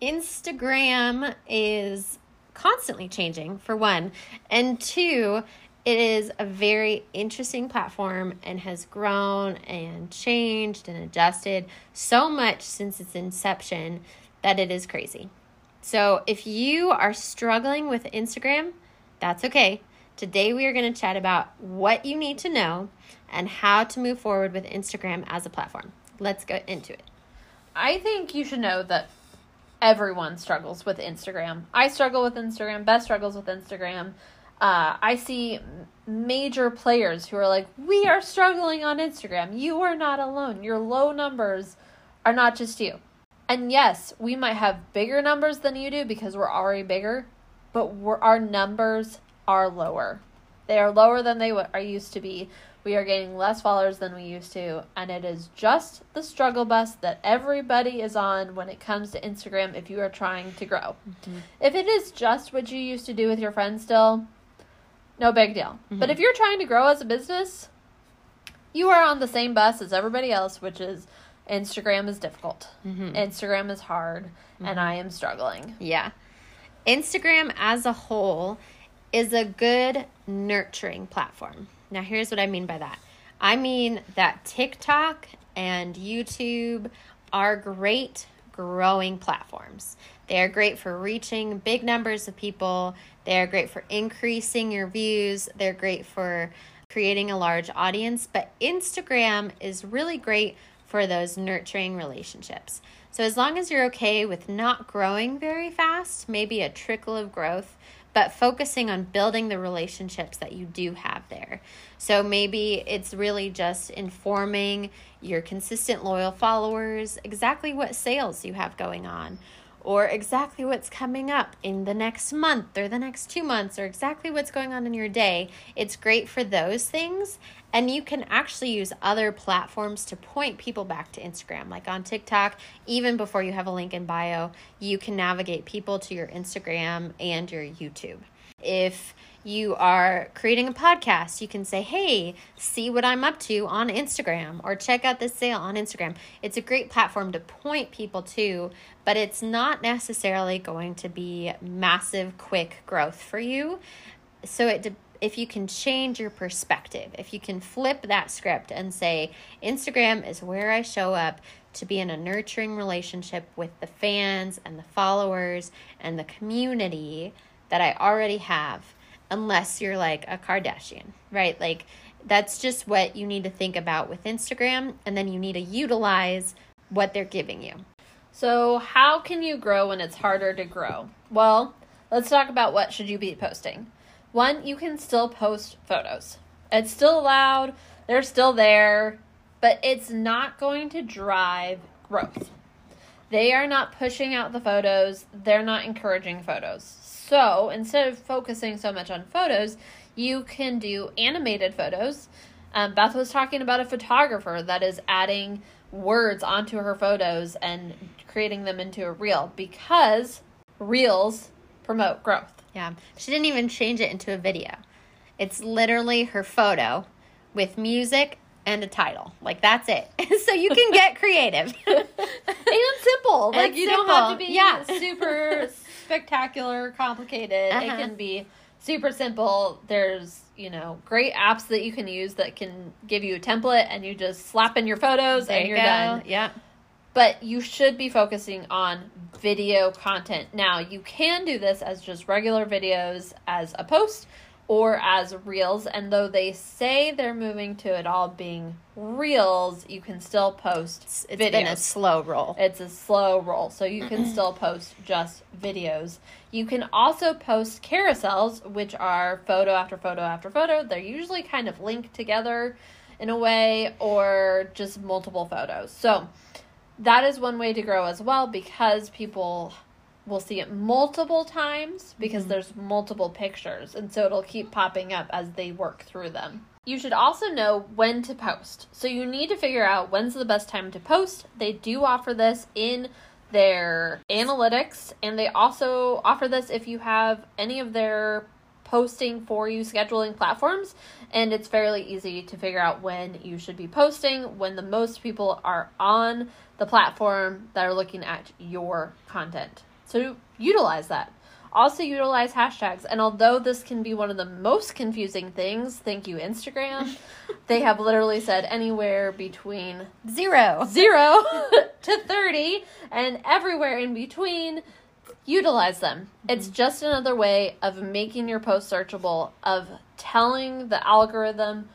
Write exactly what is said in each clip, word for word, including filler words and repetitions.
Instagram is constantly changing, for one, and two, it is a very interesting platform and has grown and changed and adjusted so much since its inception that it is crazy. So if you are struggling with Instagram, that's okay. Today we are going to chat about what you need to know and how to move forward with Instagram as a platform. Let's go into it. I think you should know that everyone struggles with Instagram. I struggle with Instagram. Beth struggles with Instagram. Uh, I see major players who are like, we are struggling on Instagram. You are not alone. Your low numbers are not just you. And yes, we might have bigger numbers than you do because we're already bigger, but we're, our numbers are lower. They are lower than they are used to be. We are gaining less followers than we used to, and it is just the struggle bus that everybody is on when it comes to Instagram if you are trying to grow. Mm-hmm. If it is just what you used to do with your friends still, no big deal. Mm-hmm. But if you're trying to grow as a business, you are on the same bus as everybody else, which is Instagram is difficult. Mm-hmm. Instagram is hard, mm-hmm. and I am struggling. Yeah. Instagram as a whole is a good nurturing platform. Now, here's what I mean by that. I mean that TikTok and YouTube are great growing platforms. They are great for reaching big numbers of people. They are great for increasing your views. They're great for creating a large audience. But Instagram is really great for those nurturing relationships. So as long as you're okay with not growing very fast, maybe a trickle of growth, but focusing on building the relationships that you do have there. So maybe it's really just informing your consistent loyal followers exactly what sales you have going on, or exactly what's coming up in the next month or the next two months, or exactly what's going on in your day. It's great for those things. And you can actually use other platforms to point people back to Instagram. Like on TikTok, even before you have a link in bio, you can navigate people to your Instagram and your YouTube. If you are creating a podcast, you can say, hey, see what I'm up to on Instagram, or check out this sale on Instagram. It's a great platform to point people to, but it's not necessarily going to be massive, quick growth for you. So it depends. If you can change your perspective, if you can flip that script and say, Instagram is where I show up to be in a nurturing relationship with the fans and the followers and the community that I already have, unless you're like a Kardashian, right? Like that's just what you need to think about with Instagram, and then you need to utilize what they're giving you. So how can you grow when it's harder to grow? Well, let's talk about what should you be posting. One, you can still post photos. It's still allowed. They're still there. But it's not going to drive growth. They are not pushing out the photos. They're not encouraging photos. So instead of focusing so much on photos, you can do animated photos. Um, Beth was talking about a photographer that is adding words onto her photos and creating them into a reel, because reels promote growth. Yeah, she didn't even change it into a video. It's literally her photo with music and a title. Like, that's it. So you can get creative. And simple. Like, and you simple. Don't have to be yeah. super spectacular, complicated. Uh-huh. It can be super simple. There's, you know, great apps that you can use that can give you a template, and you just slap in your photos there and you you're go. Done. Yeah. But you should be focusing on video content. Now, you can do this as just regular videos as a post, or as Reels. And though they say they're moving to it all being Reels, you can still post it's, it's videos. It's been a slow roll. It's a slow roll. So you can still post just videos. You can also post carousels, which are photo after photo after photo. They're usually kind of linked together in a way, or just multiple photos. So that is one way to grow as well, because people will see it multiple times because mm-hmm. there's multiple pictures, and so it'll keep popping up as they work through them. You should also know when to post. So you need to figure out when's the best time to post. They do offer this in their analytics, and they also offer this if you have any of their posting for you scheduling platforms, and it's fairly easy to figure out when you should be posting, when the most people are on the platform that are looking at your content. So utilize that. Also utilize hashtags. And although this can be one of the most confusing things, thank you, Instagram, they have literally said anywhere between zero, zero to thirty and everywhere in between. Utilize them. It's just another way of making your post searchable, of telling the algorithm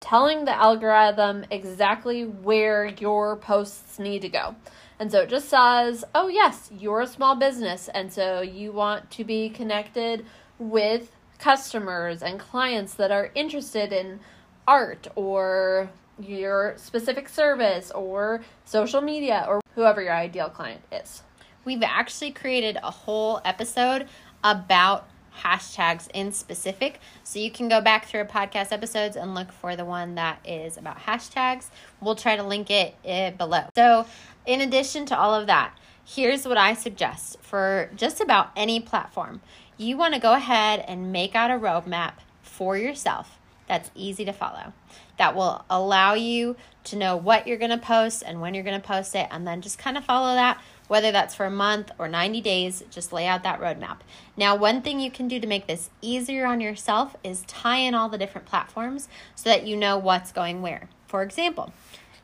telling the algorithm exactly where your posts need to go. And so it just says, oh yes, you're a small business, and so you want to be connected with customers and clients that are interested in art or your specific service or social media or whoever your ideal client is. We've actually created a whole episode about hashtags in specific. So you can go back through podcast episodes and look for the one that is about hashtags. We'll try to link it uh, below. So in addition to all of that, here's what I suggest for just about any platform. You want to go ahead and make out a roadmap for yourself that's easy to follow, that will allow you to know what you're going to post and when you're going to post it, and then just kind of follow that. Whether that's for a month or ninety days, just lay out that roadmap. Now, one thing you can do to make this easier on yourself is tie in all the different platforms so that you know what's going where. For example,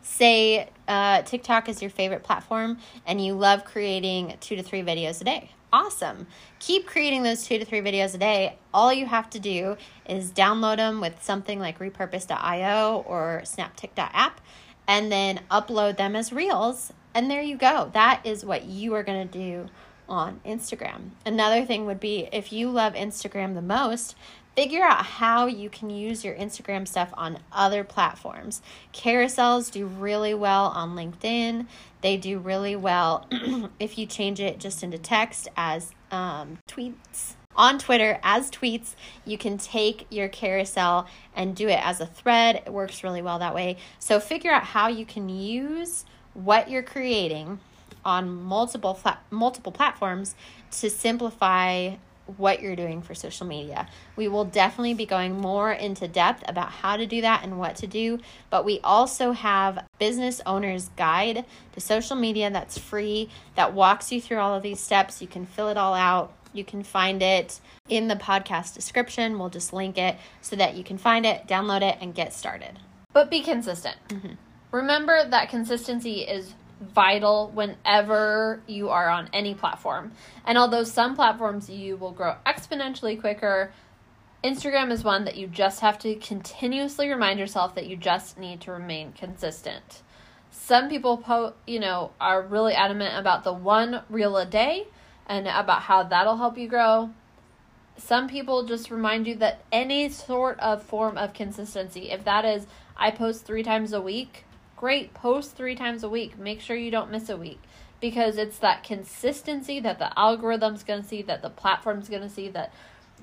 say uh, TikTok is your favorite platform and you love creating two to three videos a day. Awesome. Keep creating those two to three videos a day. All you have to do is download them with something like repurpose dot io or snaptik dot app and then upload them as Reels. And there you go. That is what you are going to do on Instagram. Another thing would be, if you love Instagram the most, figure out how you can use your Instagram stuff on other platforms. Carousels do really well on LinkedIn. They do really well if you change it just into text as um, tweets. On Twitter as tweets, you can take your carousel and do it as a thread. It works really well that way. So figure out how you can use what you're creating on multiple flat, multiple platforms to simplify what you're doing for social media. We will definitely be going more into depth about how to do that and what to do, but we also have business owner's guide to social media that's free, that walks you through all of these steps. You can fill it all out. You can find it in the podcast description. We'll just link it so that you can find it, download it, and get started. But be consistent. Mm-hmm. Remember that consistency is vital whenever you are on any platform. And although some platforms you will grow exponentially quicker, Instagram is one that you just have to continuously remind yourself that you just need to remain consistent. Some people, po- you know, are really adamant about the one reel a day and about how that'll help you grow. Some people just remind you that any sort of form of consistency, if that is, I post three times a week, great, post three times a week. Make sure you don't miss a week, because it's that consistency that the algorithm's going to see, that the platform's going to see, that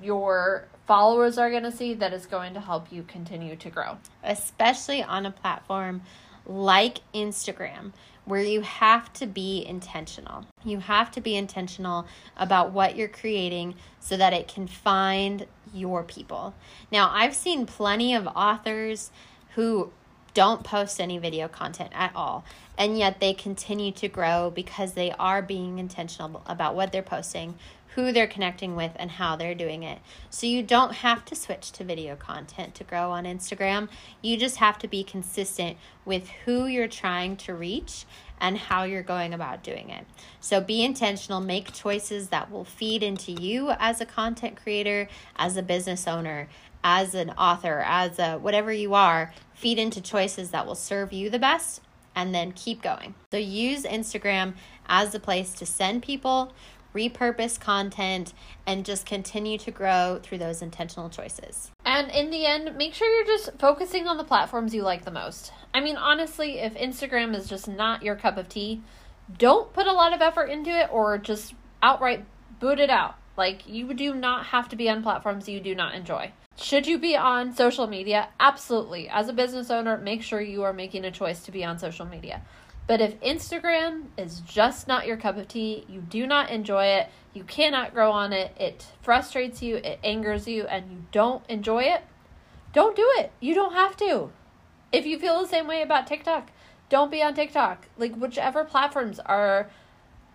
your followers are going to see, that is going to help you continue to grow. Especially on a platform like Instagram, where you have to be intentional. You have to be intentional about what you're creating so that it can find your people. Now, I've seen plenty of authors who don't post any video content at all, and yet they continue to grow because they are being intentional about what they're posting, who they're connecting with, and how they're doing it. So you don't have to switch to video content to grow on Instagram. You just have to be consistent with who you're trying to reach and how you're going about doing it. So be intentional, make choices that will feed into you as a content creator, as a business owner, as an author, as a whatever you are, feed into choices that will serve you the best, and then keep going. So use Instagram as the place to send people, repurpose content, and just continue to grow through those intentional choices. And in the end, make sure you're just focusing on the platforms you like the most. I mean, honestly, if Instagram is just not your cup of tea, don't put a lot of effort into it or just outright boot it out. Like, you do not have to be on platforms you do not enjoy. Should you be on social media? Absolutely. As a business owner, make sure you are making a choice to be on social media. But if Instagram is just not your cup of tea, you do not enjoy it, you cannot grow on it, it frustrates you, it angers you, and you don't enjoy it, don't do it. You don't have to. If you feel the same way about TikTok, don't be on TikTok. Like, whichever platforms are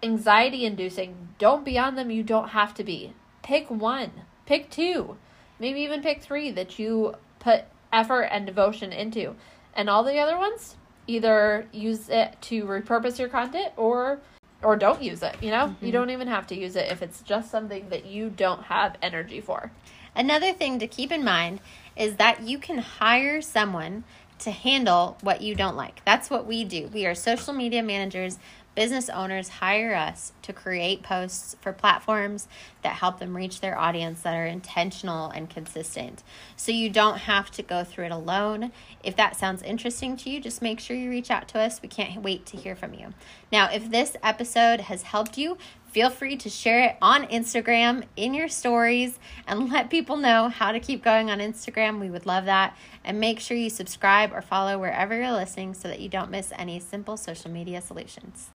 anxiety-inducing, don't be on them. You don't have to be. Pick one, pick two, maybe even pick three that you put effort and devotion into. And all the other ones, either use it to repurpose your content or or don't use it, you know? Mm-hmm. You don't even have to use it if it's just something that you don't have energy for. Another thing to keep in mind is that you can hire someone to handle what you don't like. That's what we do. We are social media managers. Business owners hire us to create posts for platforms that help them reach their audience, that are intentional and consistent. So you don't have to go through it alone. If that sounds interesting to you, just make sure you reach out to us. We can't wait to hear from you. Now, if this episode has helped you, feel free to share it on Instagram, in your stories, and let people know how to keep going on Instagram. We would love that. And make sure you subscribe or follow wherever you're listening so that you don't miss any Simple Social Media Solutions.